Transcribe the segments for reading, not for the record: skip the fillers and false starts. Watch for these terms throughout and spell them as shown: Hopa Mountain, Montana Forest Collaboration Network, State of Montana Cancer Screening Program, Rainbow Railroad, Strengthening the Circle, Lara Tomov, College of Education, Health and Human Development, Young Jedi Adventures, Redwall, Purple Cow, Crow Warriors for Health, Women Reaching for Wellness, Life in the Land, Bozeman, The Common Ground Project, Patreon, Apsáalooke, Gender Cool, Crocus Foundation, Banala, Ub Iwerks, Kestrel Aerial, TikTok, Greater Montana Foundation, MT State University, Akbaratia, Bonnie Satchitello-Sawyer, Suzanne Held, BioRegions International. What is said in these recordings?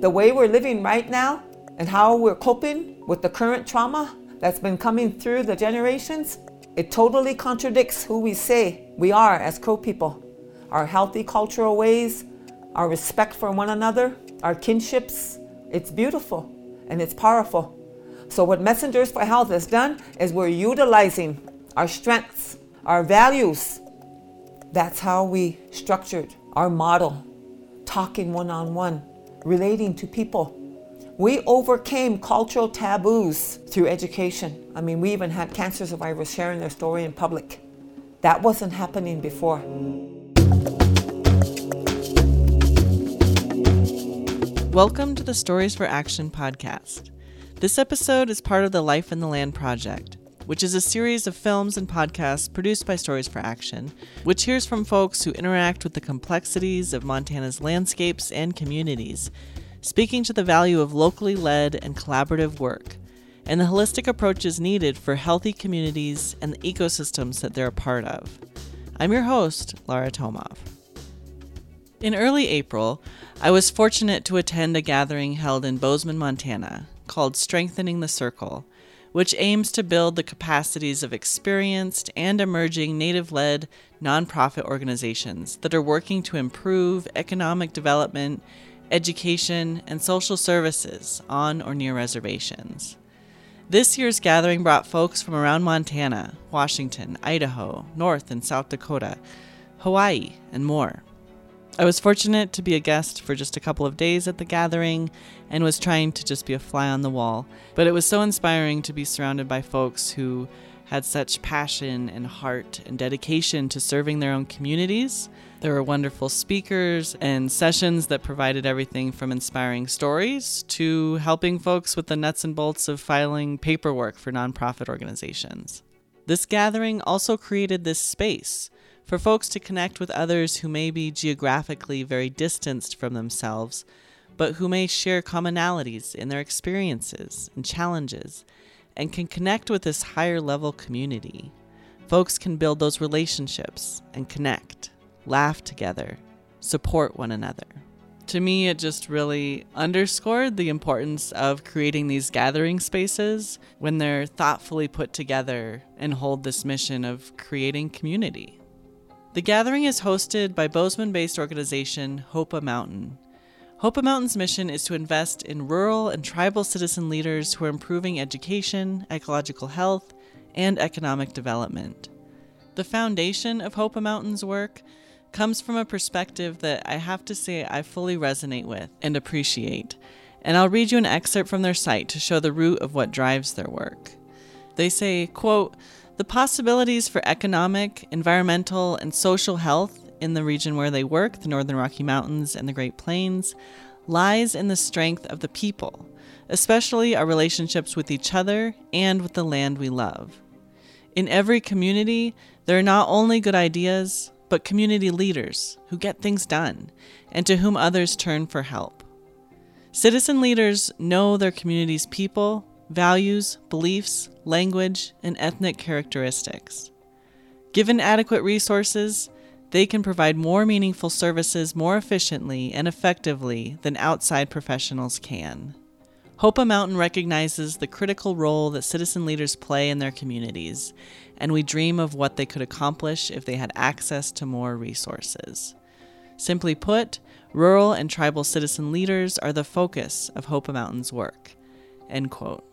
The way we're living right now and how we're coping with the current trauma that's been coming through the generations, it totally contradicts who we say we are as Crow people. Our healthy cultural ways, our respect for one another, our kinships. It's beautiful and it's powerful. So what Messengers for Health has done is we're utilizing our strengths, our values. That's how we structured our model, talking one-on-one, relating to people. We overcame cultural taboos through education. I mean, we even had cancer survivors sharing their story in public. That wasn't happening before. Welcome to the Stories for Action podcast. This episode is part of the Life in the Land project, which is a series of films and podcasts produced by Stories for Action, which hears from folks who interact with the complexities of Montana's landscapes and communities, speaking to the value of locally led and collaborative work, and the holistic approaches needed for healthy communities and the ecosystems that they're a part of. I'm your host, Lara Tomov. In early April, I was fortunate to attend a gathering held in Bozeman, Montana, called Strengthening the Circle, which aims to build the capacities of experienced and emerging Native-led nonprofit organizations that are working to improve economic development, education, and social services on or near reservations. This year's gathering brought folks from around Montana, Washington, Idaho, North and South Dakota, Hawaii, and more. I was fortunate to be a guest for just a couple of days at the gathering and was trying to just be a fly on the wall, but it was so inspiring to be surrounded by folks who had such passion and heart and dedication to serving their own communities. There were wonderful speakers and sessions that provided everything from inspiring stories to helping folks with the nuts and bolts of filing paperwork for nonprofit organizations. This gathering also created this space for folks to connect with others who may be geographically very distanced from themselves, but who may share commonalities in their experiences and challenges, and can connect with this higher level community. Folks can build those relationships and connect, laugh together, support one another. To me, it just really underscored the importance of creating these gathering spaces when they're thoughtfully put together and hold this mission of creating community. The gathering is hosted by Bozeman-based organization Hopa Mountain. Hopa Mountain's mission is to invest in rural and tribal citizen leaders who are improving education, ecological health, and economic development. The foundation of Hopa Mountain's work comes from a perspective that I have to say I fully resonate with and appreciate, and I'll read you an excerpt from their site to show the root of what drives their work. They say, quote, "The possibilities for economic, environmental, and social health in the region where they work, the Northern Rocky Mountains and the Great Plains, lies in the strength of the people, especially our relationships with each other and with the land we love. In every community, there are not only good ideas, but community leaders who get things done and to whom others turn for help. Citizen leaders know their community's people, values, beliefs, language, and ethnic characteristics. Given adequate resources, they can provide more meaningful services more efficiently and effectively than outside professionals can. Hopa Mountain recognizes the critical role that citizen leaders play in their communities, and we dream of what they could accomplish if they had access to more resources." Simply put, rural and tribal citizen leaders are the focus of Hopa Mountain's work. End quote.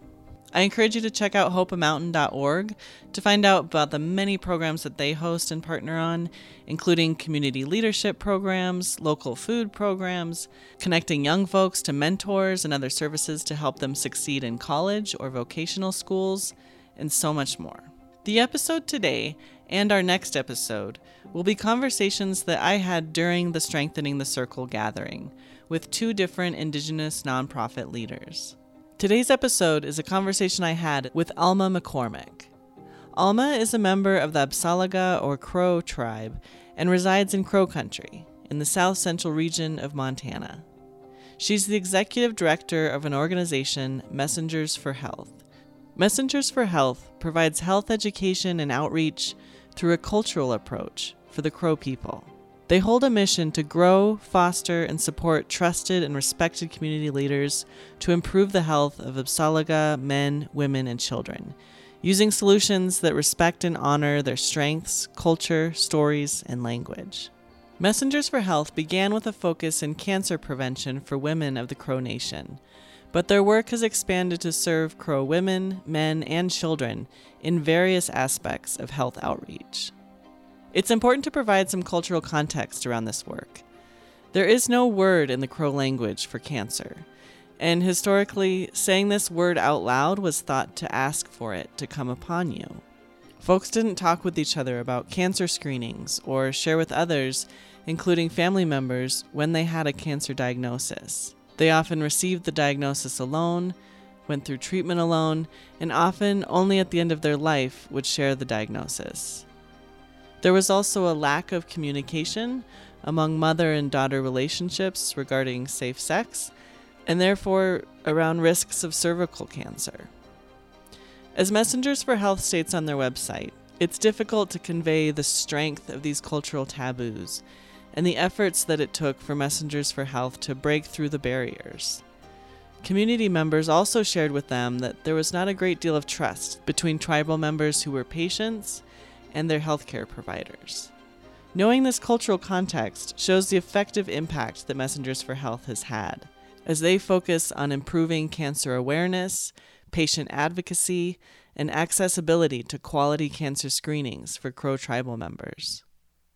I encourage you to check out hopamountain.org to find out about the many programs that they host and partner on, including community leadership programs, local food programs, connecting young folks to mentors and other services to help them succeed in college or vocational schools, and so much more. The episode today and our next episode will be conversations that I had during the Strengthening the Circle gathering with two different Indigenous nonprofit leaders. Today's episode is a conversation I had with Alma McCormick. Alma is a member of the Apsáalooke or Crow tribe and resides in Crow Country in the south central region of Montana. She's the executive director of an organization, Messengers for Health. Messengers for Health provides health education and outreach through a cultural approach for the Crow people. They hold a mission to grow, foster, and support trusted and respected community leaders to improve the health of Apsáalooke men, women, and children, using solutions that respect and honor their strengths, culture, stories, and language. Messengers for Health began with a focus in cancer prevention for women of the Crow Nation, but their work has expanded to serve Crow women, men, and children in various aspects of health outreach. It's important to provide some cultural context around this work. There is no word in the Crow language for cancer, and historically, saying this word out loud was thought to ask for it to come upon you. Folks didn't talk with each other about cancer screenings or share with others, including family members, when they had a cancer diagnosis. They often received the diagnosis alone, went through treatment alone, and often only at the end of their life would share the diagnosis. There was also a lack of communication among mother and daughter relationships regarding safe sex, and therefore around risks of cervical cancer. As Messengers for Health states on their website, it's difficult to convey the strength of these cultural taboos and the efforts that it took for Messengers for Health to break through the barriers. Community members also shared with them that there was not a great deal of trust between tribal members who were patients and their healthcare providers. Knowing this cultural context shows the effective impact that Messengers for Health has had, as they focus on improving cancer awareness, patient advocacy, and accessibility to quality cancer screenings for Crow tribal members.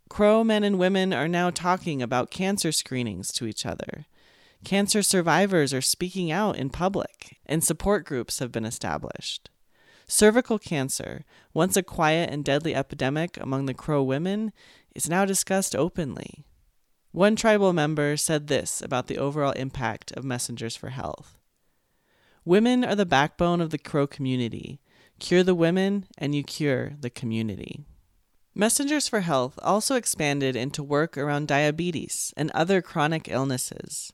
Crow men and women are now talking about cancer screenings to each other. Cancer survivors are speaking out in public, and support groups have been established. Cervical cancer, once a quiet and deadly epidemic among the Crow women, is now discussed openly. One tribal member said this about the overall impact of Messengers for Health. Women are the backbone of the Crow community. Cure the women and you cure the community. Messengers for Health also expanded into work around diabetes and other chronic illnesses.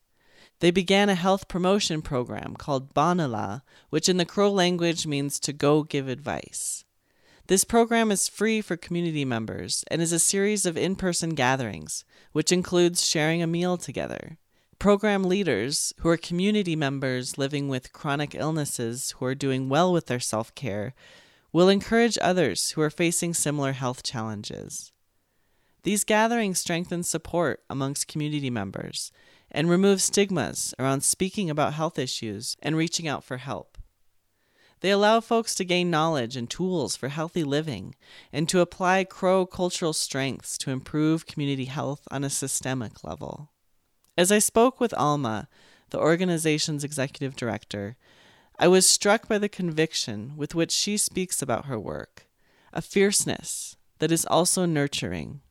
They began a health promotion program called Banala, which in the Crow language means to go give advice. This program is free for community members and is a series of in-person gatherings, which includes sharing a meal together. Program leaders, who are community members living with chronic illnesses who are doing well with their self-care, will encourage others who are facing similar health challenges. These gatherings strengthen support amongst community members and remove stigmas around speaking about health issues and reaching out for help. They allow folks to gain knowledge and tools for healthy living and to apply Crow cultural strengths to improve community health on a systemic level. As I spoke with Alma, the organization's executive director, I was struck by the conviction with which she speaks about her work, a fierceness that is also nurturing.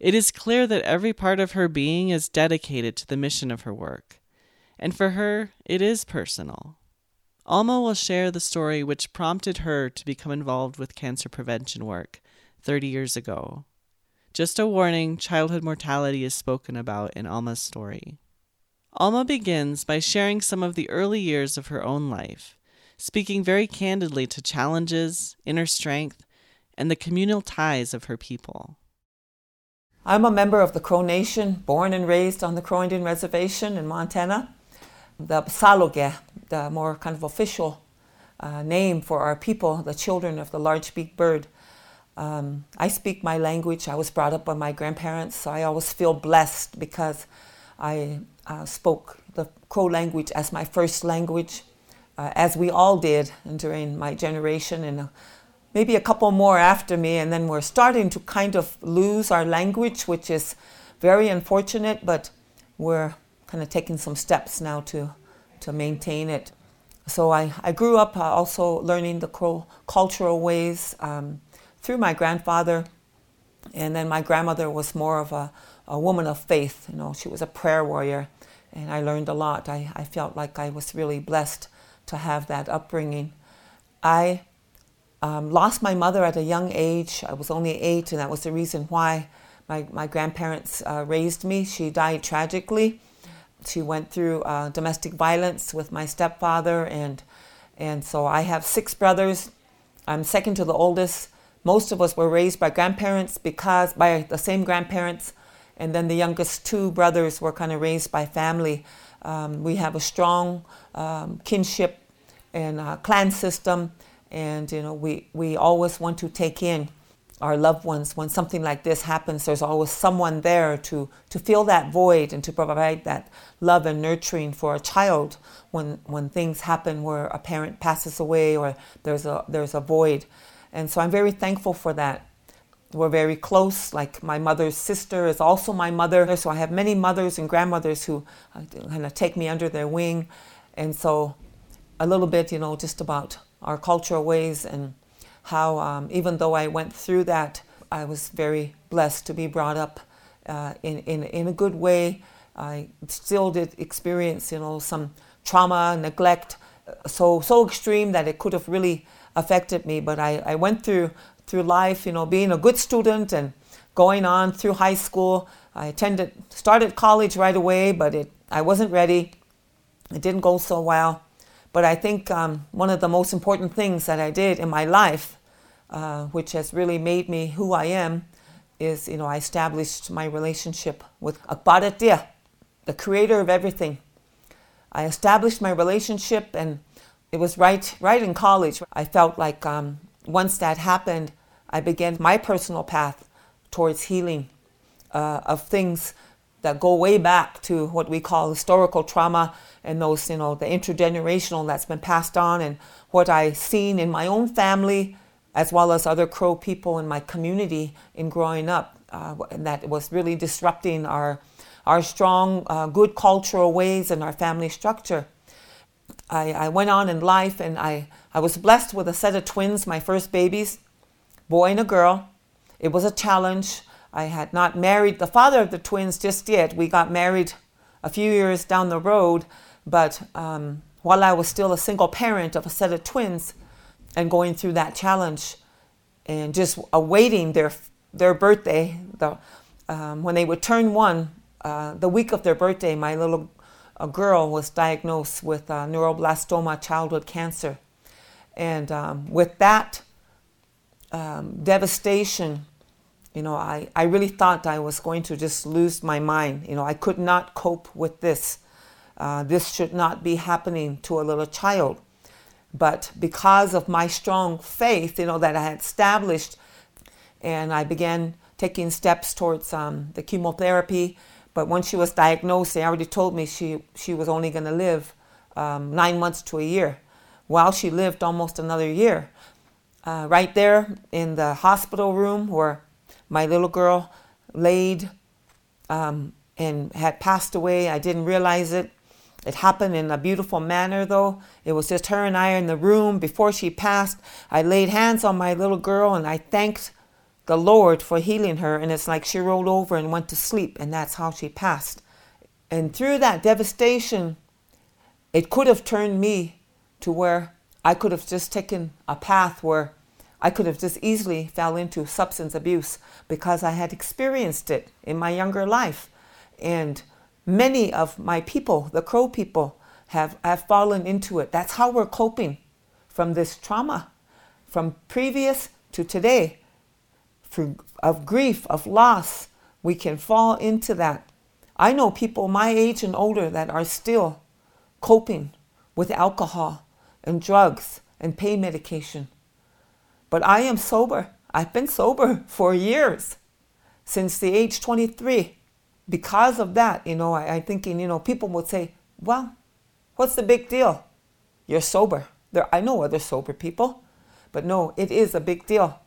It is clear that every part of her being is dedicated to the mission of her work, and for her, it is personal. Alma will share the story which prompted her to become involved with cancer prevention work 30 years ago. Just a warning, childhood mortality is spoken about in Alma's story. Alma begins by sharing some of the early years of her own life, speaking very candidly to challenges, inner strength, and the communal ties of her people. I'm a member of the Crow Nation, born and raised on the Crow Indian Reservation in Montana. The Apsáalooke, the more kind of official name for our people, the children of the large-beaked bird. I speak my language. I was brought up by my grandparents, so I always feel blessed because I spoke the Crow language as my first language, as we all did during my generation and maybe a couple more after me, and then we're starting to kind of lose our language, which is very unfortunate, but we're kind of taking some steps now to maintain it. So I grew up also learning the Crow cultural ways through my grandfather, and then my grandmother was more of a woman of faith. You know, she was a prayer warrior, and I learned a lot. I felt like I was really blessed to have that upbringing. I lost my mother at a young age. I was only 8, and that was the reason why my grandparents raised me. She died tragically. She went through domestic violence with my stepfather, and so I have 6 brothers. I'm second to the oldest. Most of us were raised by the same grandparents, And then the youngest two brothers were kind of raised by family. We have a strong kinship and clan system, and you know, we always want to take in our loved ones. When something like this happens, there's always someone there to fill that void and to provide that love and nurturing for a child when things happen where a parent passes away or there's a void. And so I'm very thankful for that. We're very close, like my mother's sister is also my mother. So I have many mothers and grandmothers who kind of take me under their wing. And so a little bit, you know, just about our cultural ways and how even though I went through that, I was very blessed to be brought up in a good way. I still did experience, you know, some trauma, neglect, so extreme that it could have really affected me. But I went through life, you know, being a good student and going on through high school. I started college right away, but I wasn't ready. It didn't go so well. But I think one of the most important things that I did in my life, which has really made me who I am, is, you know, I established my relationship with Akbaratia, the creator of everything. I established my relationship, and it was right in college. I felt like once that happened, I began my personal path towards healing of things that go way back to what we call historical trauma and those, you know, the intergenerational that's been passed on, and what I've seen in my own family as well as other Crow people in my community in growing up. And that was really disrupting our strong, good cultural ways and our family structure. I went on in life, and I was blessed with a set of twins, my first babies, boy and a girl. It was a challenge. I had not married the father of the twins just yet. We got married a few years down the road, but while I was still a single parent of a set of twins and going through that challenge and just awaiting their birthday, when they would turn one, the week of their birthday, my little girl was diagnosed with neuroblastoma childhood cancer. And with that devastation, you know, I really thought I was going to just lose my mind. You know, I could not cope with this. This should not be happening to a little child. But because of my strong faith, you know, that I had established, and I began taking steps towards the chemotherapy. But when she was diagnosed, they already told me she was only going to live 9 months to a year. Well, she lived almost another year. Right there in the hospital room where my little girl laid and had passed away. I didn't realize it. It happened in a beautiful manner, though. It was just her and I in the room before she passed. I laid hands on my little girl, and I thanked the Lord for healing her. And it's like she rolled over and went to sleep, and that's how she passed. And through that devastation, it could have turned me to where I could have just taken a path where I could have just easily fell into substance abuse, because I had experienced it in my younger life. And many of my people, the Crow people, have fallen into it. That's how we're coping from this trauma, from previous to today, of grief, of loss. We can fall into that. I know people my age and older that are still coping with alcohol and drugs and pain medication. But I am sober. I've been sober for years, since the age 23. Because of that, you know, I'm thinking, you know, people would say, well, what's the big deal? You're sober. I know other sober people, but no, it is a big deal.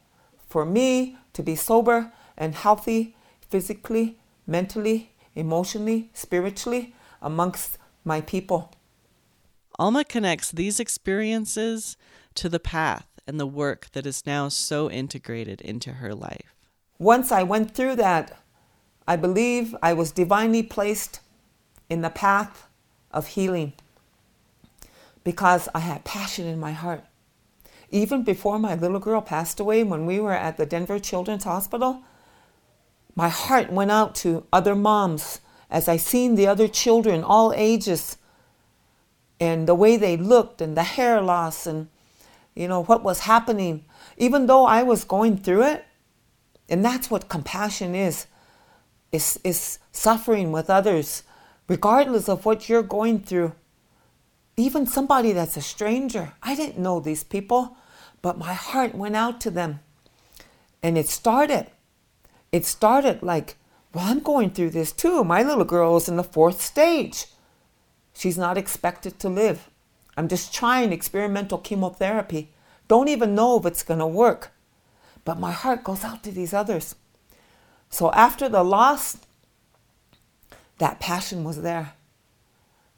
For me to be sober and healthy physically, mentally, emotionally, spiritually amongst my people. Alma connects these experiences to the path and the work that is now so integrated into her life. Once I went through that, I believe I was divinely placed in the path of healing, because I had passion in my heart. Even before my little girl passed away, when we were at the Denver Children's Hospital, my heart went out to other moms as I seen the other children, all ages, and the way they looked and the hair loss and, you know, what was happening, even though I was going through it. And that's what compassion is. is suffering with others, regardless of what you're going through. Even somebody that's a stranger. I didn't know these people, but my heart went out to them. And it started like, well, I'm going through this too. My little girl is in the 4th stage. She's not expected to live. I'm just trying experimental chemotherapy. Don't even know if it's going to work. But my heart goes out to these others. So after the loss, that passion was there.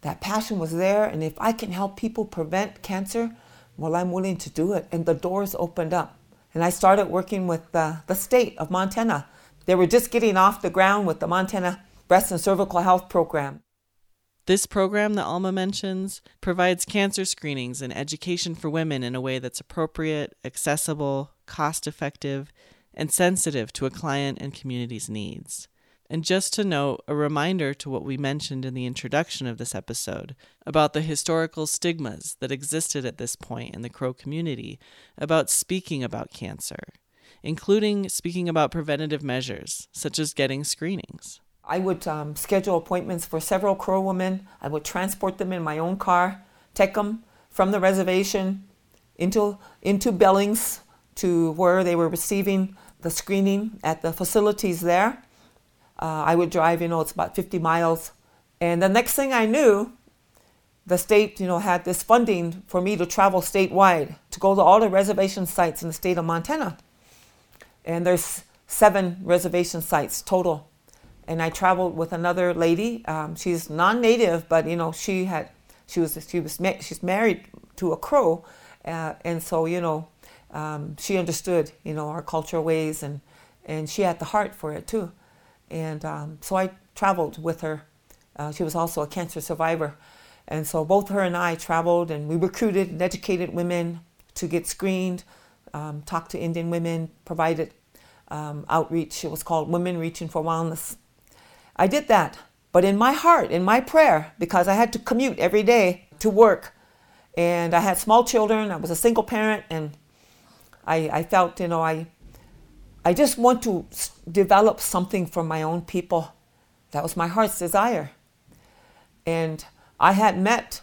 That passion was there, and if I can help people prevent cancer, well, I'm willing to do it. And the doors opened up. And I started working with the state of Montana. They were just getting off the ground with the Montana Breast and Cervical Health Program. This program that Alma mentions provides cancer screenings and education for women in a way that's appropriate, accessible, cost-effective, and sensitive to a client and community's needs. And just to note, a reminder to what we mentioned in the introduction of this episode about the historical stigmas that existed at this point in the Crow community about speaking about cancer, including speaking about preventative measures, such as getting screenings. I would schedule appointments for several Crow women. I would transport them in my own car, take them from the reservation into Billings to where they were receiving the screening at the facilities there. I would drive, it's about 50 miles. And the next thing I knew, the state, had this funding for me to travel statewide, to go to all the reservation sites in the state of Montana. And there's 7 reservation sites total. And I traveled with another lady. She's non-native, but she's married to a Crow, and so she understood our cultural ways, and she had the heart for it too. And so I traveled with her. She was also a cancer survivor, and so both her and I traveled, and we recruited and educated women to get screened, talked to Indian women, provided outreach. It was called Women Reaching for Wellness. I did that, but in my heart, in my prayer, because I had to commute every day to work, and I had small children, I was a single parent, and I felt, I just want to develop something for my own people. That was my heart's desire. And I had met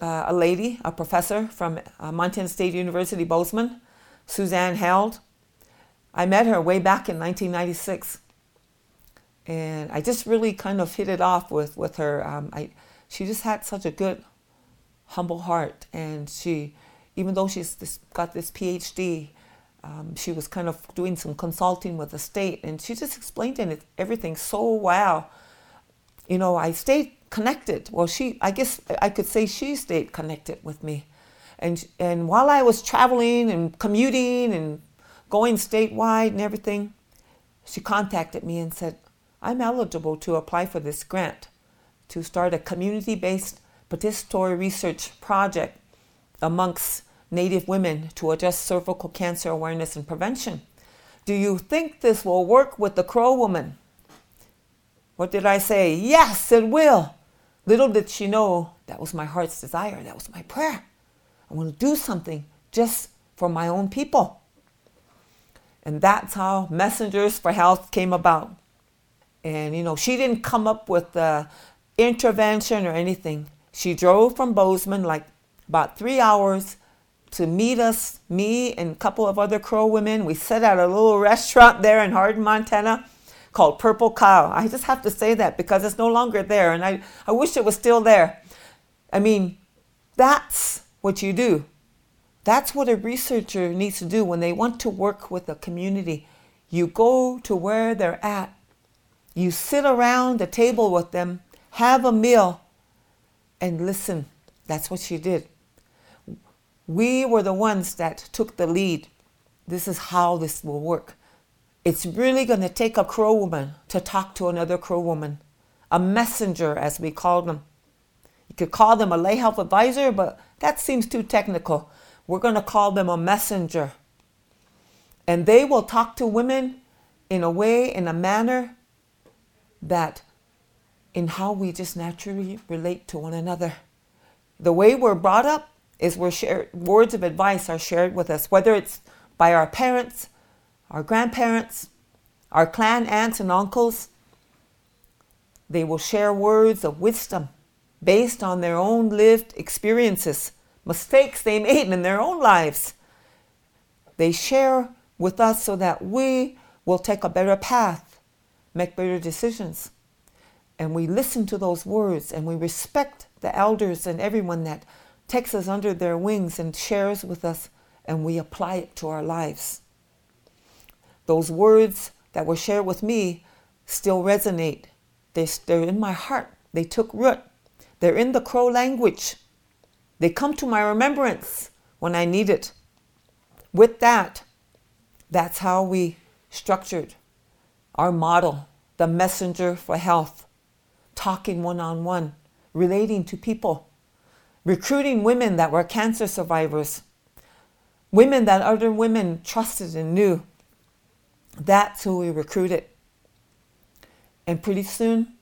a lady, a professor from Montana State University, Bozeman, Suzanne Held. I met her way back in 1996. And I just really kind of hit it off with her. She just had such a good, humble heart. And she, even though got this PhD, she was kind of doing some consulting with the state. And she just explained everything so well. I stayed connected. Well, I guess I could say she stayed connected with me. And while I was traveling and commuting and going statewide and everything, she contacted me and said, I'm eligible to apply for this grant to start a community-based participatory research project amongst Native women to address cervical cancer awareness and prevention. Do you think this will work with the Crow woman? What did I say? Yes, it will. Little did she know that was my heart's desire. That was my prayer. I want to do something just for my own people. And that's how Messengers for Health came about. And, she didn't come up with the intervention or anything. She drove from Bozeman about 3 hours to meet us, me and a couple of other Crow women. We sat at a little restaurant there in Hardin, Montana called Purple Cow. I just have to say that because it's no longer there. And I wish it was still there. I mean, that's what you do. That's what a researcher needs to do when they want to work with a community. You go to where they're at. You sit around a table with them, have a meal, and listen. That's what she did. We were the ones that took the lead. This is how this will work. It's really going to take a Crow woman to talk to another Crow woman, a messenger, as we call them. You could call them a lay health advisor, but that seems too technical. We're going to call them a messenger. And they will talk to women in a way, in a manner, that in how we just naturally relate to one another. The way we're brought up is words of advice are shared with us, whether it's by our parents, our grandparents, our clan aunts and uncles, They will share words of wisdom based on their own lived experiences, mistakes they made in their own lives. They share with us so that we will take a better path, make better decisions. And we listen to those words and we respect the elders and everyone that takes us under their wings and shares with us, and we apply it to our lives. Those words that were shared with me still resonate. They're in my heart. They took root. They're in the Crow language. They come to my remembrance when I need it. With that, that's how we structured our model, the Messenger for Health, talking one-on-one, relating to people, recruiting women that were cancer survivors, women that other women trusted and knew. That's who we recruited. And pretty soon,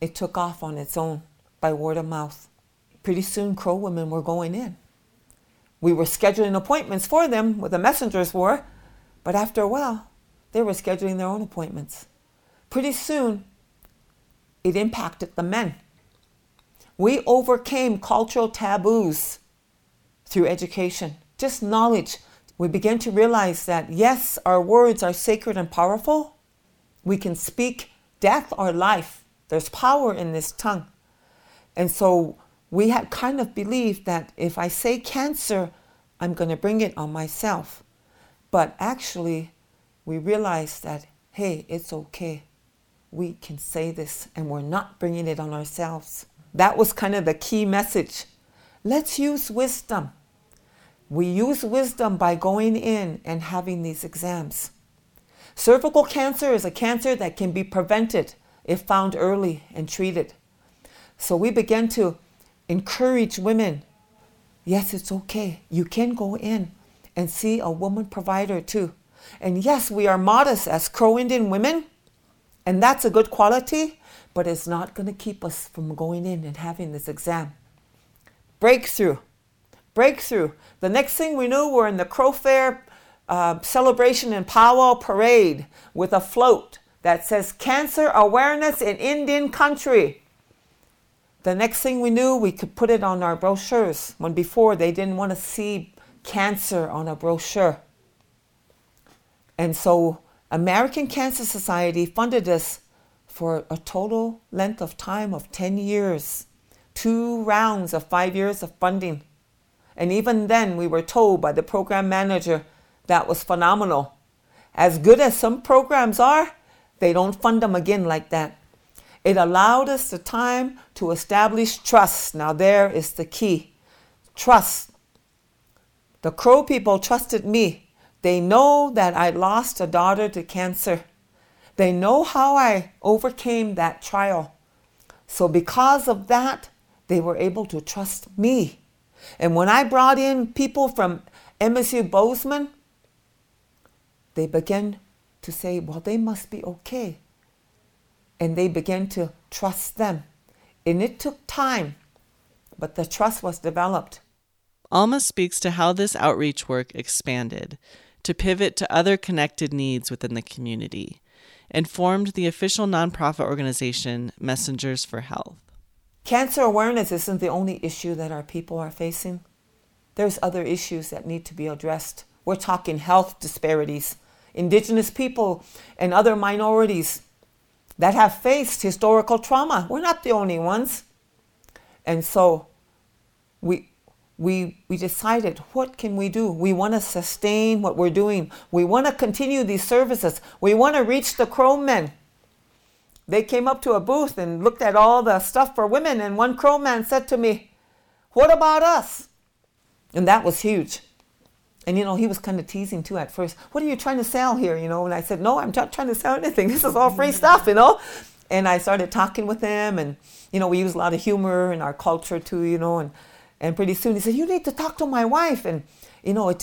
it took off on its own by word of mouth. Pretty soon, Crow women were going in. We were scheduling appointments for them, where the messengers were, but after a while, they were scheduling their own appointments. Pretty soon, it impacted the men. We overcame cultural taboos through education, just knowledge. We began to realize that, yes, our words are sacred and powerful. We can speak death or life. There's power in this tongue. And so we had kind of believed that if I say cancer, I'm going to bring it on myself. But actually, we realized that, hey, it's okay. We can say this, and we're not bringing it on ourselves. That was kind of the key message. Let's use wisdom. We use wisdom by going in and having these exams. Cervical cancer is a cancer that can be prevented if found early and treated. So we began to encourage women. Yes, it's okay. You can go in and see a woman provider too. And yes, we are modest as Crow Indian women, and that's a good quality, but it's not going to keep us from going in and having this exam. Breakthrough. Breakthrough. The next thing we knew, we're in the Crow Fair celebration and powwow parade with a float that says cancer awareness in Indian country. The next thing we knew, we could put it on our brochures, when before they didn't want to see cancer on a brochure. And so American Cancer Society funded us for a total length of time of 10 years, 2 rounds of 5 years of funding. And even then, we were told by the program manager that was phenomenal. As good as some programs are, they don't fund them again like that. It allowed us the time to establish trust. Now there is the key. Trust. The Crow people trusted me. They know that I lost a daughter to cancer. They know how I overcame that trial. So because of that, they were able to trust me. And when I brought in people from MSU Bozeman, they began to say, well, they must be okay. And they began to trust them. And it took time, but the trust was developed. Alma speaks to how this outreach work expanded to pivot to other connected needs within the community and formed the official nonprofit organization, Messengers for Health. Cancer awareness isn't the only issue that our people are facing. There's other issues that need to be addressed. We're talking health disparities, Indigenous people and other minorities that have faced historical trauma. We're not the only ones. And so we decided, what can we do? We want to sustain what we're doing. We want to continue these services. We want to reach the Crow men. They came up to a booth and looked at all the stuff for women, and one Crow man said to me, what about us? And that was huge. And, you know, he was kind of teasing, too, at first. What are you trying to sell here, you know? And I said, no, I'm not trying to sell anything. This is all free stuff, you know? And I started talking with him, and, you know, we use a lot of humor in our culture, too, you know? And pretty soon he said, you need to talk to my wife. And, you know, it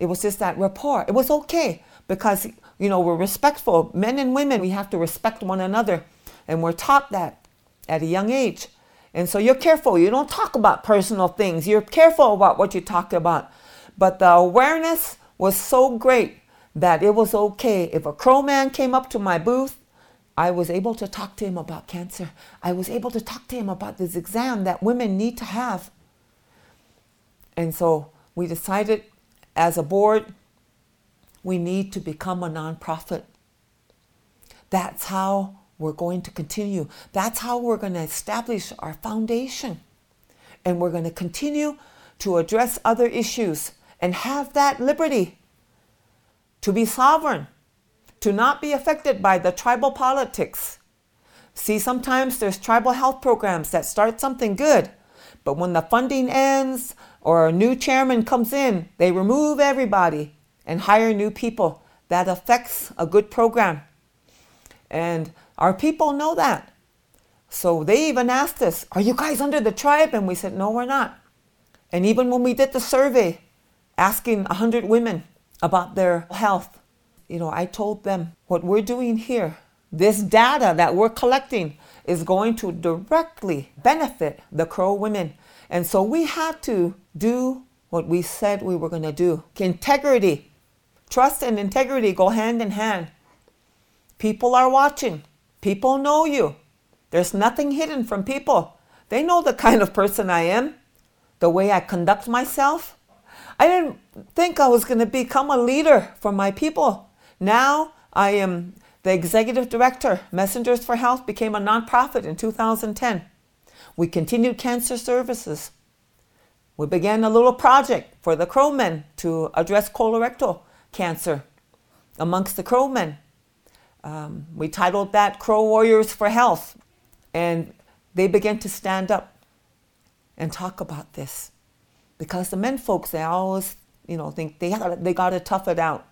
was just that rapport. It was okay because, you know, we're respectful. Men and women, we have to respect one another. And we're taught that at a young age. And so you're careful. You don't talk about personal things. You're careful about what you talk about. But the awareness was so great that it was okay. If a Crow man came up to my booth I was able to talk to him about cancer. I was able to talk to him about this exam that women need to have. And so we decided as a board, we need to become a nonprofit. That's how we're going to continue. That's how we're going to establish our foundation. And we're going to continue to address other issues and have that liberty to be sovereign, to not be affected by the tribal politics. See, sometimes there's tribal health programs that start something good, but when the funding ends or a new chairman comes in, they remove everybody and hire new people. That affects a good program. And our people know that. So they even asked us, are you guys under the tribe? And we said, no, we're not. And even when we did the survey, asking 100 women about their health, you know, I told them what we're doing here, this data that we're collecting is going to directly benefit the Crow women. And so we had to do what we said we were going to do. Integrity, trust and integrity go hand in hand. People are watching. People know you. There's nothing hidden from people. They know the kind of person I am, the way I conduct myself. I didn't think I was going to become a leader for my people. Now I am the executive director. Messengers for Health became a nonprofit in 2010. We continued cancer services. We began a little project for the Crow men to address colorectal cancer amongst the Crow men. We titled that Crow Warriors for Health. And they began to stand up and talk about this. Because the men folks, they always, you know, think they got to tough it out.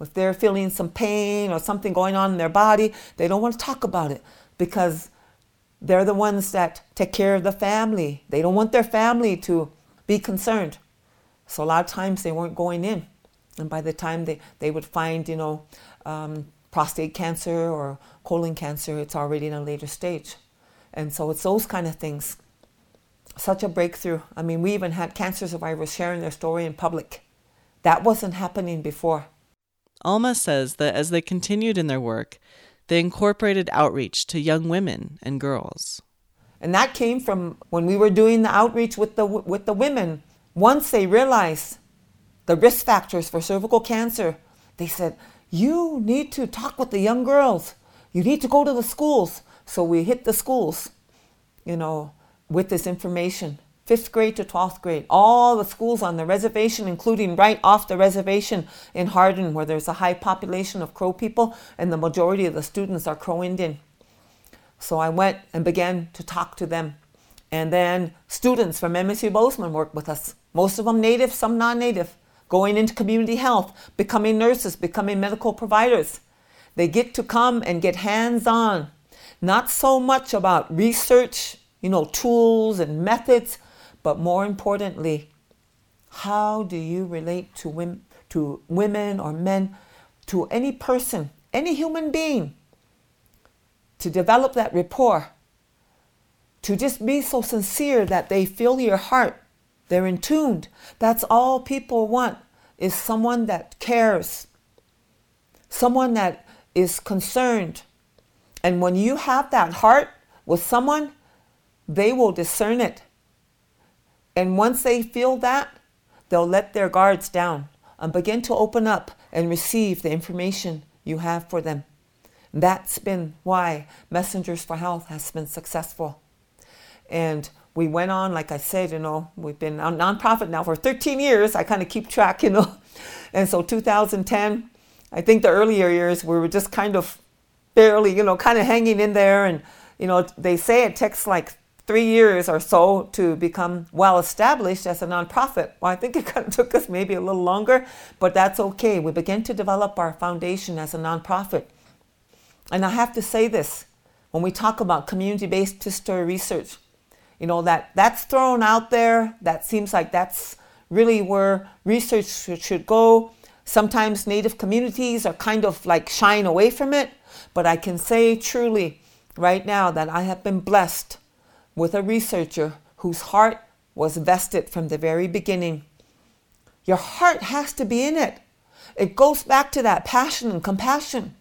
If they're feeling some pain or something going on in their body, they don't want to talk about it because they're the ones that take care of the family. They don't want their family to be concerned. So a lot of times they weren't going in. And by the time they would find, you know, prostate cancer or colon cancer, it's already in a later stage. And so it's those kind of things. Such a breakthrough. I mean, we even had cancer survivors sharing their story in public. That wasn't happening before. Alma says that as they continued in their work, they incorporated outreach to young women and girls. And that came from when we were doing the outreach with the women. Once they realized the risk factors for cervical cancer, they said, you need to talk with the young girls. You need to go to the schools. So we hit the schools, you know, with this information. 5th grade to 12th grade, all the schools on the reservation, including right off the reservation in Hardin, where there's a high population of Crow people, and the majority of the students are Crow Indian. So I went and began to talk to them. And then students from MSU Bozeman worked with us, most of them Native, some non-Native, going into community health, becoming nurses, becoming medical providers. They get to come and get hands-on, not so much about research, you know, tools and methods, but more importantly, how do you relate to women or men, to any person, any human being, to develop that rapport, to just be so sincere that they feel your heart, they're in tuned. That's all people want, is someone that cares, someone that is concerned. And when you have that heart with someone, they will discern it. And once they feel that, they'll let their guards down and begin to open up and receive the information you have for them. And that's been why Messengers for Health has been successful. And we went on, like I said, you know, we've been a nonprofit now for 13 years. I kind of keep track, you know. And so 2010, I think the earlier years, we were just kind of barely, you know, kind of hanging in there. And, you know, they say it takes like 3 years or so to become well-established as a nonprofit. Well, I think it kind of took us maybe a little longer, but that's okay. We began to develop our foundation as a nonprofit. And I have to say this, when we talk about community-based history research, you know, that's thrown out there. That seems like that's really where research should go. Sometimes Native communities are kind of like shying away from it, but I can say truly right now that I have been blessed with a researcher whose heart was vested from the very beginning. Your heart has to be in it. It goes back to that passion and compassion.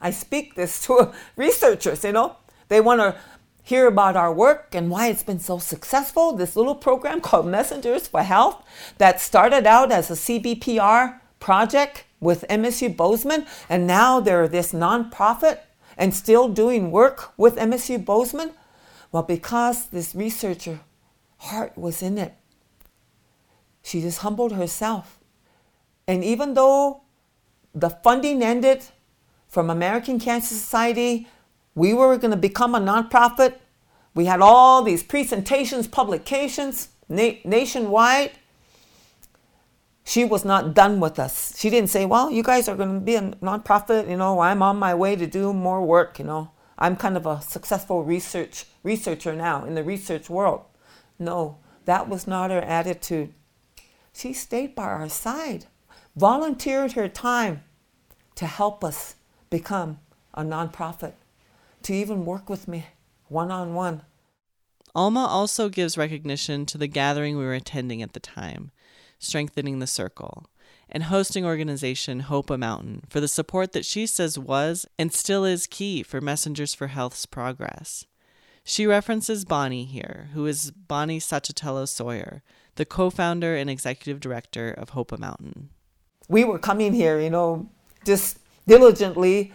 I speak this to researchers, you know. They want to hear about our work and why it's been so successful. This little program called Messengers for Health that started out as a CBPR project with MSU Bozeman, and now they're this nonprofit and still doing work with MSU Bozeman. Well, because this researcher heart was in it. She just humbled herself. And even though the funding ended from American Cancer Society, we were going to become a nonprofit. We had all these presentations, publications nationwide. She was not done with us. She didn't say, well, you guys are going to be a nonprofit. You know, I'm on my way to do more work. You know, I'm kind of a successful researcher now in the research world. No, that was not her attitude. She stayed by our side, volunteered her time to help us become a nonprofit, to even work with me one-on-one. Alma also gives recognition to the gathering we were attending at the time, Strengthening the Circle, and hosting organization Hopa Mountain for the support that she says was and still is key for Messengers for Health's progress. She references Bonnie here, who is Bonnie Satchitello-Sawyer, the co-founder and executive director of Hopa Mountain. We were coming here, you know, just diligently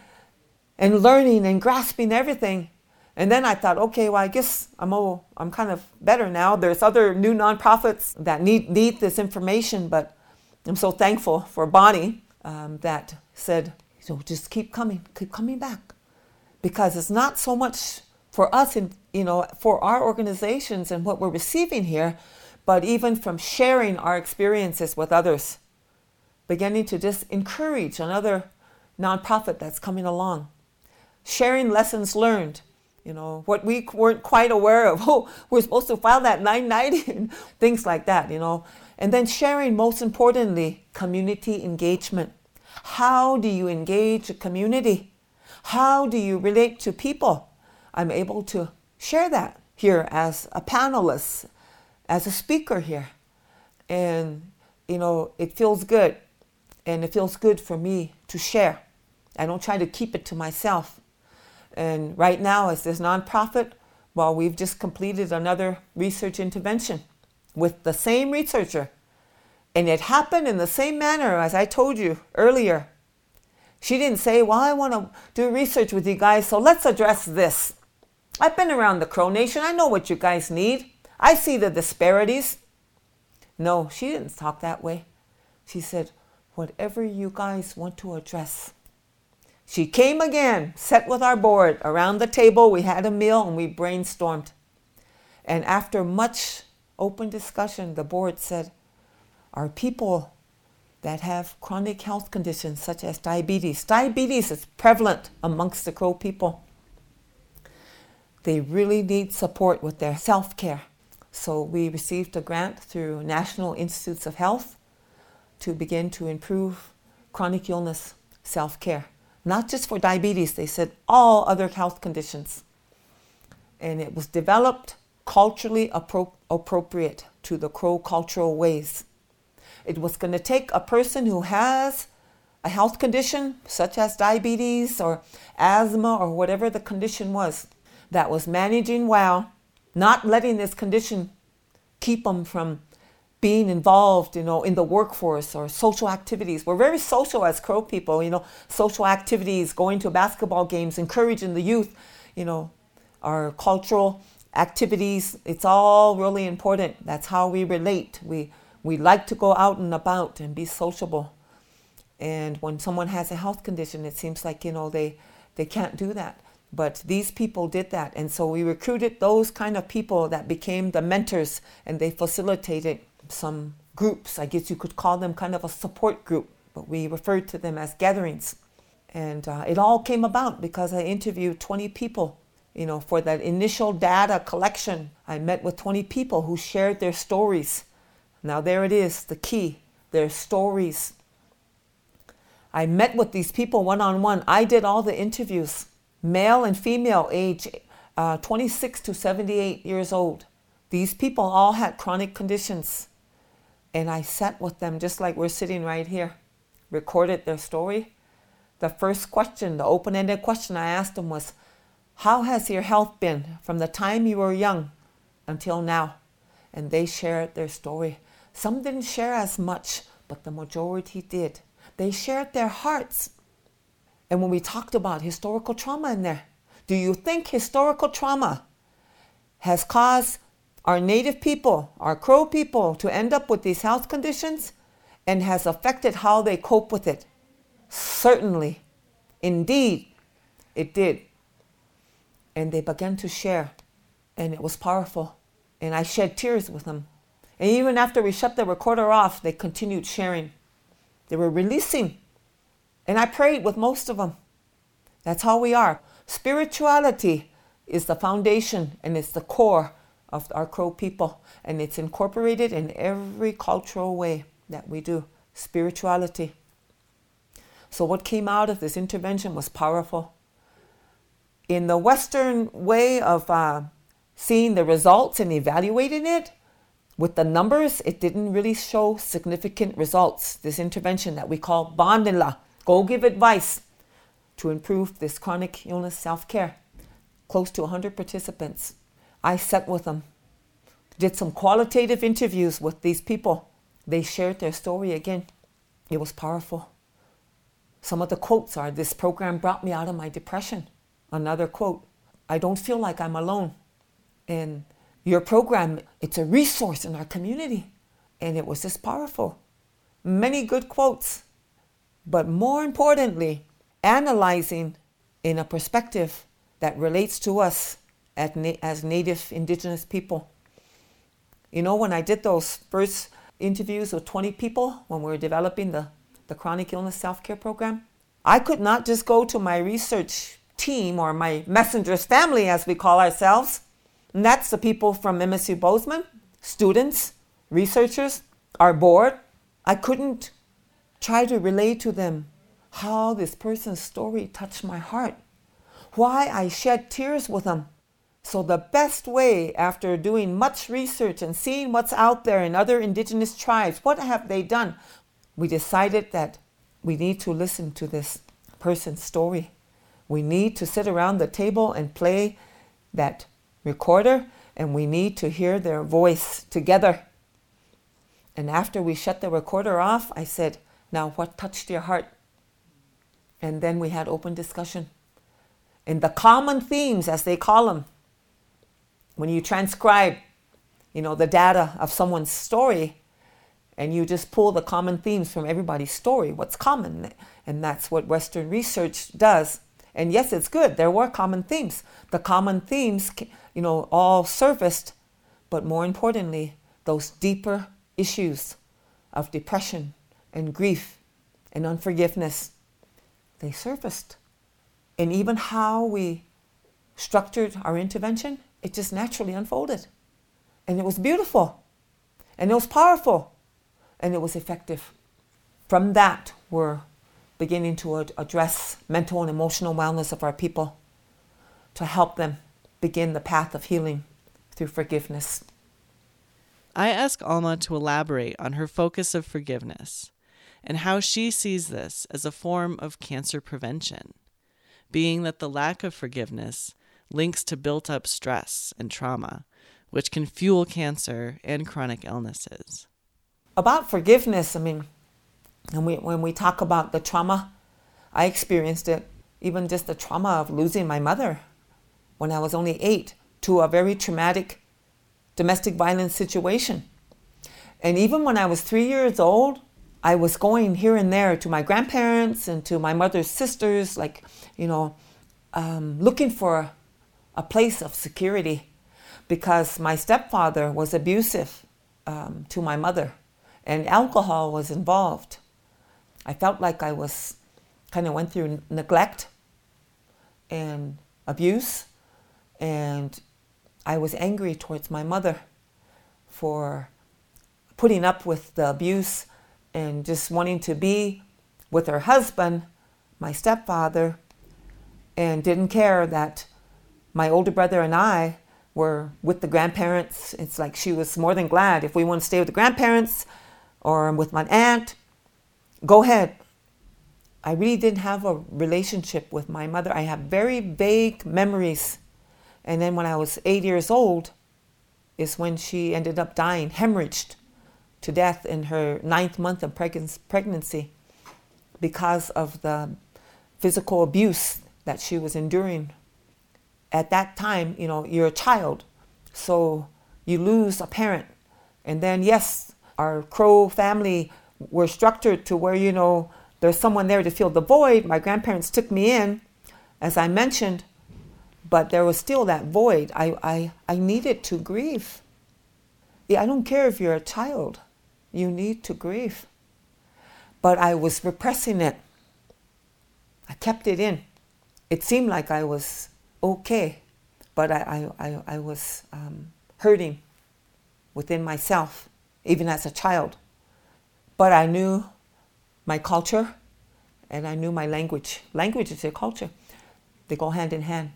and learning and grasping everything. And then I thought, okay, well, I guess I'm kind of better now. There's other new nonprofits that need this information, but I'm so thankful for Bonnie that said, so just keep coming back, because it's not so much for us and, you know, for our organizations and what we're receiving here, but even from sharing our experiences with others, beginning to just encourage another nonprofit that's coming along, sharing lessons learned. You know, what we weren't quite aware of. Oh, we're supposed to file that 990 and things like that, you know. And then sharing, most importantly, community engagement. How do you engage a community? How do you relate to people? I'm able to share that here as a panelist, as a speaker here. And, you know, it feels good. And it feels good for me to share. I don't try to keep it to myself. And right now, as this nonprofit, well, we've just completed another research intervention with the same researcher. And it happened in the same manner as I told you earlier. She didn't say, well, I want to do research with you guys, so let's address this. I've been around the Crow Nation. I know what you guys need. I see the disparities. No, she didn't talk that way. She said, whatever you guys want to address. She came again, sat with our board around the table. We had a meal and we brainstormed. And after much open discussion, the board said, our people that have chronic health conditions such as diabetes, diabetes is prevalent amongst the Crow people. They really need support with their self-care. So we received a grant through National Institutes of Health to begin to improve chronic illness self-care. Not just for diabetes, they said all other health conditions. And it was developed culturally appropriate to the Crow cultural ways. It was going to take a person who has a health condition, such as diabetes or asthma or whatever the condition was, that was managing well, not letting this condition keep them from being involved, you know, in the workforce or social activities. We're very social as Crow people, you know, social activities, going to basketball games, encouraging the youth, you know, our cultural activities. It's all really important. That's how we relate. We like to go out and about and be sociable. And when someone has a health condition, it seems like, you know, they can't do that. But these people did that. And so we recruited those kind of people that became the mentors, and they facilitated some groups. I guess you could call them kind of a support group, but we referred to them as gatherings. And it all came about because I interviewed 20 people, you know, for that initial data collection. I met with 20 people who shared their stories. Now there it is, the key, their stories. I met with these people one-on-one. I did all the interviews, male and female, age 26 to 78 years old. These people all had chronic conditions. And I sat with them just like we're sitting right here, recorded their story. The first question, the open-ended question I asked him was, how has your health been from the time you were young until now? And they shared their story. Some didn't share as much, but the majority did. They shared their hearts. And when we talked about historical trauma in there, do you think historical trauma has caused our Native people, our Crow people, to end up with these health conditions and has affected how they cope with it? Certainly, indeed, it did. And they began to share, and it was powerful. And I shed tears with them. And even after we shut the recorder off, they continued sharing. They were releasing. And I prayed with most of them. That's how we are. Spirituality is the foundation, and it's the core of our Crow people. And it's incorporated in every cultural way that we do. Spirituality. So what came out of this intervention was powerful. In the Western way of seeing the results and evaluating it, with the numbers, it didn't really show significant results. This intervention that we call Banala, go give advice to improve this chronic illness self-care. Close to 100 participants. I sat with them, did some qualitative interviews with these people. They shared their story again. It was powerful. Some of the quotes are, this program brought me out of my depression. Another quote, I don't feel like I'm alone. And your program, it's a resource in our community. And it was just powerful. Many good quotes. But more importantly, analyzing in a perspective that relates to us as Native Indigenous people. You know, when I did those first interviews with 20 people when we were developing the chronic illness self-care program, I could not just go to my research team or my Messengers family, as we call ourselves. And that's the people from MSU Bozeman, students, researchers, our board. I couldn't try to relate to them how this person's story touched my heart, why I shed tears with them. So the best way, after doing much research and seeing what's out there in other indigenous tribes, what have they done? We decided that we need to listen to this person's story. We need to sit around the table and play that recorder, and we need to hear their voice together. And after we shut the recorder off, I said, now what touched your heart? And then we had open discussion. And the common themes, as they call them, when you transcribe, you know, the data of someone's story, and you just pull the common themes from everybody's story, what's common. And that's what Western research does. And yes, it's good. There were common themes. The common themes, you know, all surfaced. But more importantly, those deeper issues of depression and grief and unforgiveness, they surfaced. And even how we structured our intervention, it just naturally unfolded. And it was beautiful. And it was powerful. And it was effective. From that, we're beginning to address mental and emotional wellness of our people to help them begin the path of healing through forgiveness. I ask Alma to elaborate on her focus of forgiveness and how she sees this as a form of cancer prevention, being that the lack of forgiveness links to built-up stress and trauma, which can fuel cancer and chronic illnesses. About forgiveness, I mean, and when we talk about the trauma, I experienced it, even just the trauma of losing my mother when I was only 8 to a very traumatic domestic violence situation. And even when I was 3 years old, I was going here and there to my grandparents and to my mother's sisters, like, you know, looking for a place of security because my stepfather was abusive to my mother. And alcohol was involved. I felt like I was went through neglect and abuse, and I was angry towards my mother for putting up with the abuse and just wanting to be with her husband, my stepfather, and didn't care that my older brother and I were with the grandparents. It's like she was more than glad if we want to stay with the grandparents or with my aunt, go ahead. I really didn't have a relationship with my mother. I have very vague memories. And then when I was 8 years old is when she ended up dying, hemorrhaged to death in her ninth month of pregnancy because of the physical abuse that she was enduring. At that time, you know, you're a child, so you lose a parent. And then, yes, our Crow family were structured to where, you know, there's someone there to fill the void. My grandparents took me in, as I mentioned, but there was still that void. I needed to grieve. Yeah, I don't care if you're a child. You need to grieve. But I was repressing it. I kept it in. It seemed like I was okay, but I was hurting within myself, even as a child. But I knew my culture, and I knew my language. Language is a culture. They go hand in hand.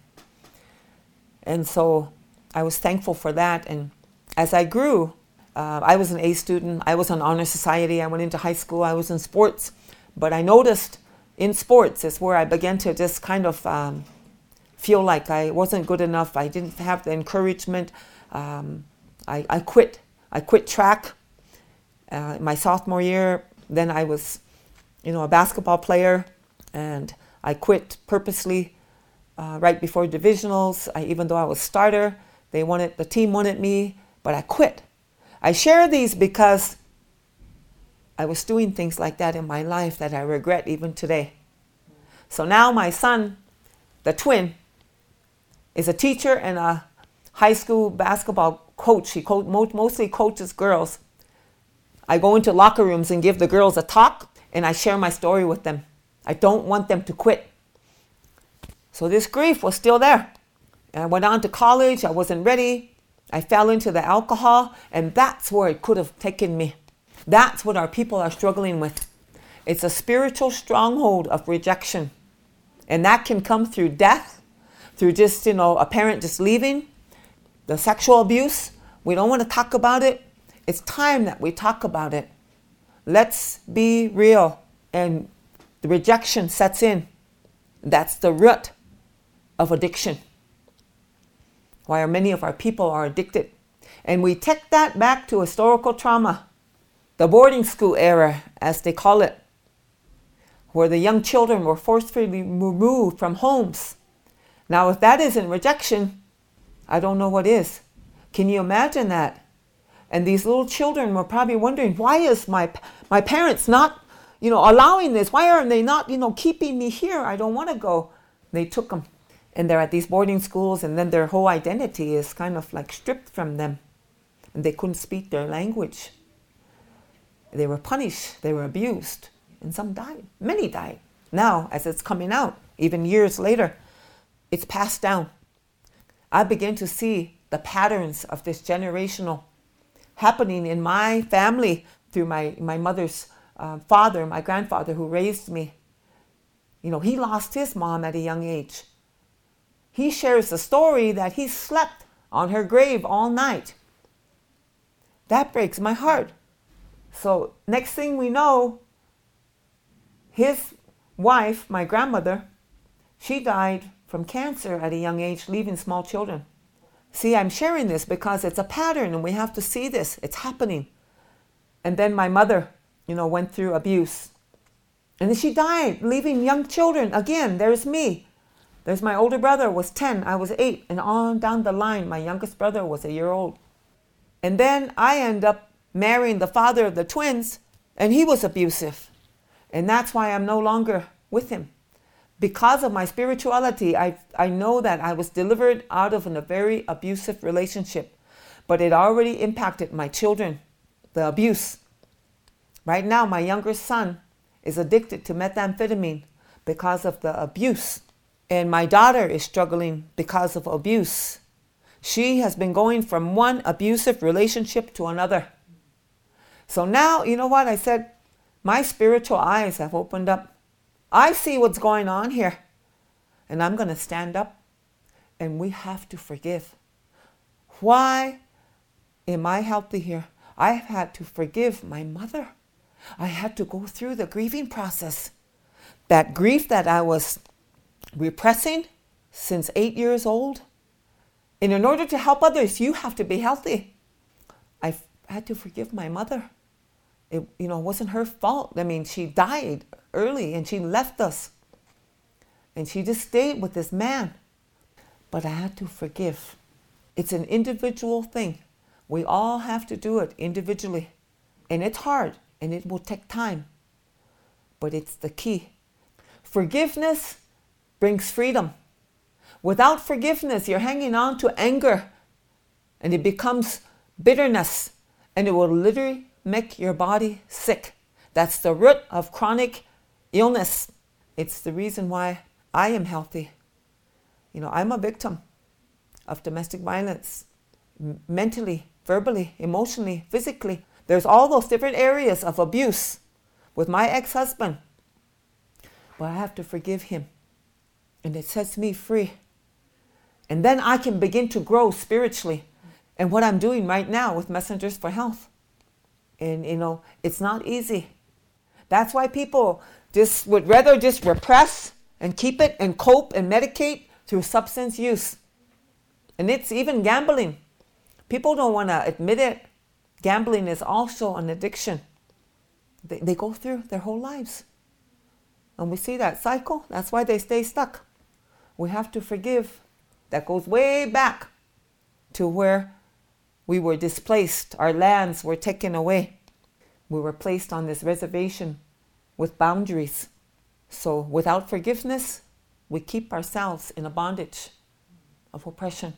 And so I was thankful for that. And as I grew, I was an A student. I was on honor society. I went into high school. I was in sports. But I noticed in sports is where I began to just kind of feel like I wasn't good enough. I didn't have the encouragement. I quit. I quit track my sophomore year. Then I was, you know, a basketball player, and I quit purposely right before divisionals. Even though I was starter, the team wanted me, but I quit. I share these because I was doing things like that in my life that I regret even today. So now my son, the twin, is a teacher and a high school basketball coach. He mostly coaches girls. I go into locker rooms and give the girls a talk, and I share my story with them. I don't want them to quit. So this grief was still there. And I went on to college. I wasn't ready. I fell into the alcohol, and that's where it could have taken me. That's what our people are struggling with. It's a spiritual stronghold of rejection. And that can come through death, through just, you know, a parent just leaving, the sexual abuse. We don't want to talk about it. It's time that we talk about it. Let's be real. And the rejection sets in. That's the root of addiction. Why many of our people are addicted. And we take that back to historical trauma, the boarding school era, as they call it, where the young children were forcefully removed from homes. Now, if that isn't rejection, I don't know what is. Can you imagine that? And these little children were probably wondering, why is my parents not, you know, allowing this? Why aren't they not, you know, keeping me here? I don't want to go. They took them. And they're at these boarding schools, and then their whole identity is kind of like stripped from them. And they couldn't speak their language. They were punished. They were abused. And some died. Many died. Now, as it's coming out, even years later, it's passed down. I begin to see the patterns of this generational happening in my family through my mother's father, my grandfather who raised me. You know, he lost his mom at a young age. He shares the story that he slept on her grave all night. That breaks my heart. So next thing we know, his wife, my grandmother, she died from cancer at a young age, leaving small children. See, I'm sharing this because it's a pattern, and we have to see this. It's happening. And then my mother, you know, went through abuse. And then she died, leaving young children. Again, there's me. There's my older brother was 10. I was 8. And on down the line, my youngest brother was a year old. And then I end up marrying the father of the twins, and he was abusive. And that's why I'm no longer with him. Because of my spirituality, I know that I was delivered out of a very abusive relationship, but it already impacted my children, the abuse. Right now, my younger son is addicted to methamphetamine because of the abuse, and my daughter is struggling because of abuse. She has been going from one abusive relationship to another. So now, you know what I said? My spiritual eyes have opened up. I see what's going on here, and I'm going to stand up, and we have to forgive. Why am I healthy here? I've had to forgive my mother. I had to go through the grieving process. That grief that I was repressing since 8 years old, and in order to help others, you have to be healthy. I had to forgive my mother. It wasn't her fault. I mean, she died early and she left us. And she just stayed with this man. But I had to forgive. It's an individual thing. We all have to do it individually. And it's hard and it will take time. But it's the key. Forgiveness brings freedom. Without forgiveness, you're hanging on to anger and it becomes bitterness and it will literally make your body sick. That's the root of chronic illness. It's the reason why I am healthy. I'm a victim of domestic violence, mentally, verbally, emotionally, physically. There's all those different areas of abuse with my ex-husband. But I have to forgive him. And it sets me free. And then I can begin to grow spiritually. And what I'm doing right now with Messengers for Health. And, it's not easy. That's why people just would rather just repress and keep it and cope and medicate through substance use. And it's even gambling. People don't want to admit it. Gambling is also an addiction. They go through their whole lives. And we see that cycle. That's why they stay stuck. We have to forgive. That goes way back to where we were displaced. Our lands were taken away. We were placed on this reservation with boundaries. So without forgiveness, we keep ourselves in a bondage of oppression.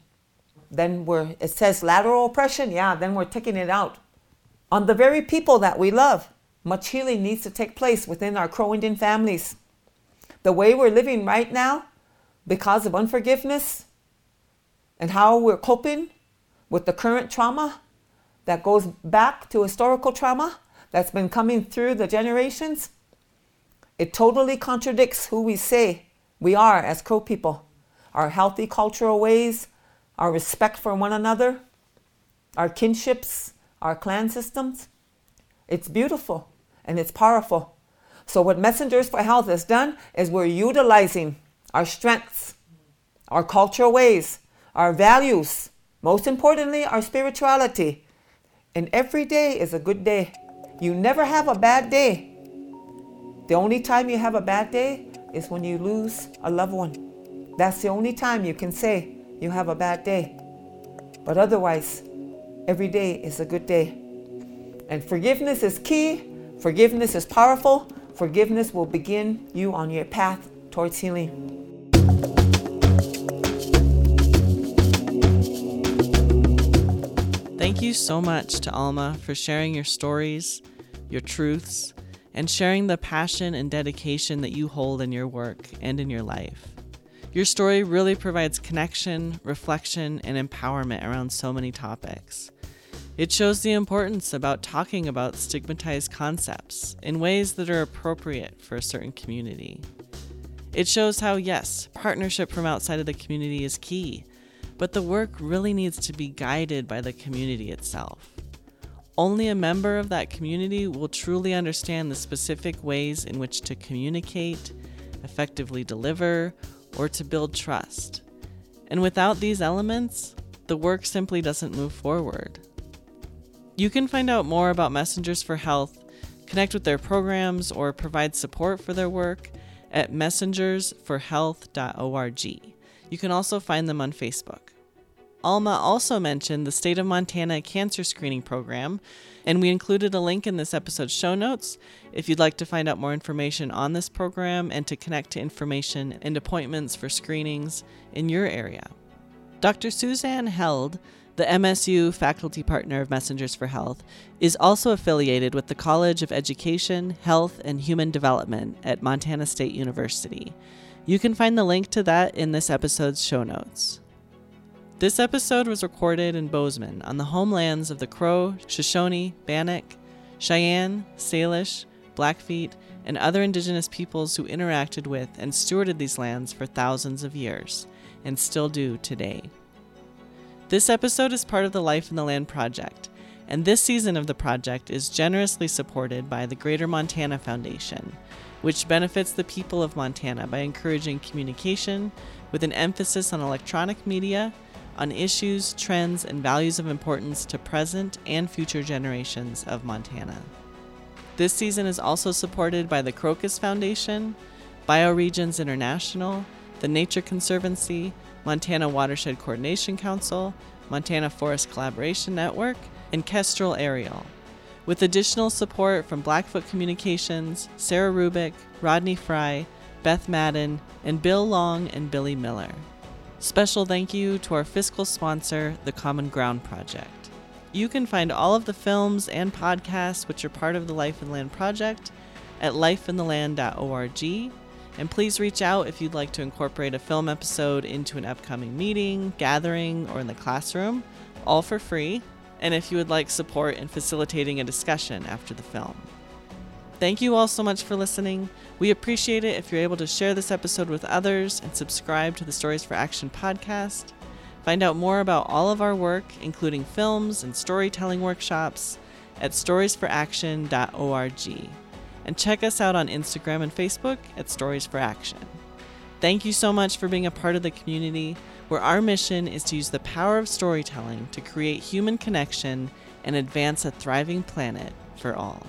Then it says lateral oppression. Yeah, then we're taking it out on the very people that we love. Much healing needs to take place within our Crow Indian families. The way we're living right now, because of unforgiveness and how we're coping with the current trauma that goes back to historical trauma that's been coming through the generations, it totally contradicts who we say we are as Crow people. Our healthy cultural ways, our respect for one another, our kinships, our clan systems. It's beautiful and it's powerful. So what Messengers for Health has done is we're utilizing our strengths, our cultural ways, our values, most importantly, our spirituality. And every day is a good day. You never have a bad day. The only time you have a bad day is when you lose a loved one. That's the only time you can say you have a bad day. But otherwise, every day is a good day. And forgiveness is key. Forgiveness is powerful. Forgiveness will begin you on your path towards healing. Thank you so much to Alma for sharing your stories, your truths, and sharing the passion and dedication that you hold in your work and in your life. Your story really provides connection, reflection, and empowerment around so many topics. It shows the importance about talking about stigmatized concepts in ways that are appropriate for a certain community. It shows how, yes, partnership from outside of the community is key, but the work really needs to be guided by the community itself. Only a member of that community will truly understand the specific ways in which to communicate, effectively deliver, or to build trust. And without these elements, the work simply doesn't move forward. You can find out more about Messengers for Health, connect with their programs, or provide support for their work at messengersforhealth.org. You can also find them on Facebook. Alma also mentioned the State of Montana Cancer Screening Program, and we included a link in this episode's show notes if you'd like to find out more information on this program and to connect to information and appointments for screenings in your area. Dr. Suzanne Held, the MSU faculty partner of Messengers for Health, is also affiliated with the College of Education, Health, and Human Development at Montana State University. You can find the link to that in this episode's show notes. This episode was recorded in Bozeman on the homelands of the Crow, Shoshone, Bannock, Cheyenne, Salish, Blackfeet, and other indigenous peoples who interacted with and stewarded these lands for thousands of years, and still do today. This episode is part of the Life in the Land project, and this season of the project is generously supported by the Greater Montana Foundation, which benefits the people of Montana by encouraging communication with an emphasis on electronic media, on issues, trends, and values of importance to present and future generations of Montana. This season is also supported by the Crocus Foundation, BioRegions International, the Nature Conservancy, Montana Watershed Coordination Council, Montana Forest Collaboration Network, and Kestrel Aerial, with additional support from Blackfoot Communications, Sarah Rubick, Rodney Fry, Beth Madden, and Bill Long and Billy Miller. Special thank you to our fiscal sponsor, The Common Ground Project. You can find all of the films and podcasts which are part of the Life in the Land project at LifeintheLand.org. And please reach out if you'd like to incorporate a film episode into an upcoming meeting, gathering, or in the classroom, all for free, and if you would like support in facilitating a discussion after the film. Thank you all so much for listening. We appreciate it if you're able to share this episode with others and subscribe to the Stories for Action podcast. Find out more about all of our work, including films and storytelling workshops, at storiesforaction.org. And check us out on Instagram and Facebook at Stories for Action. Thank you so much for being a part of the community, where our mission is to use the power of storytelling to create human connection and advance a thriving planet for all.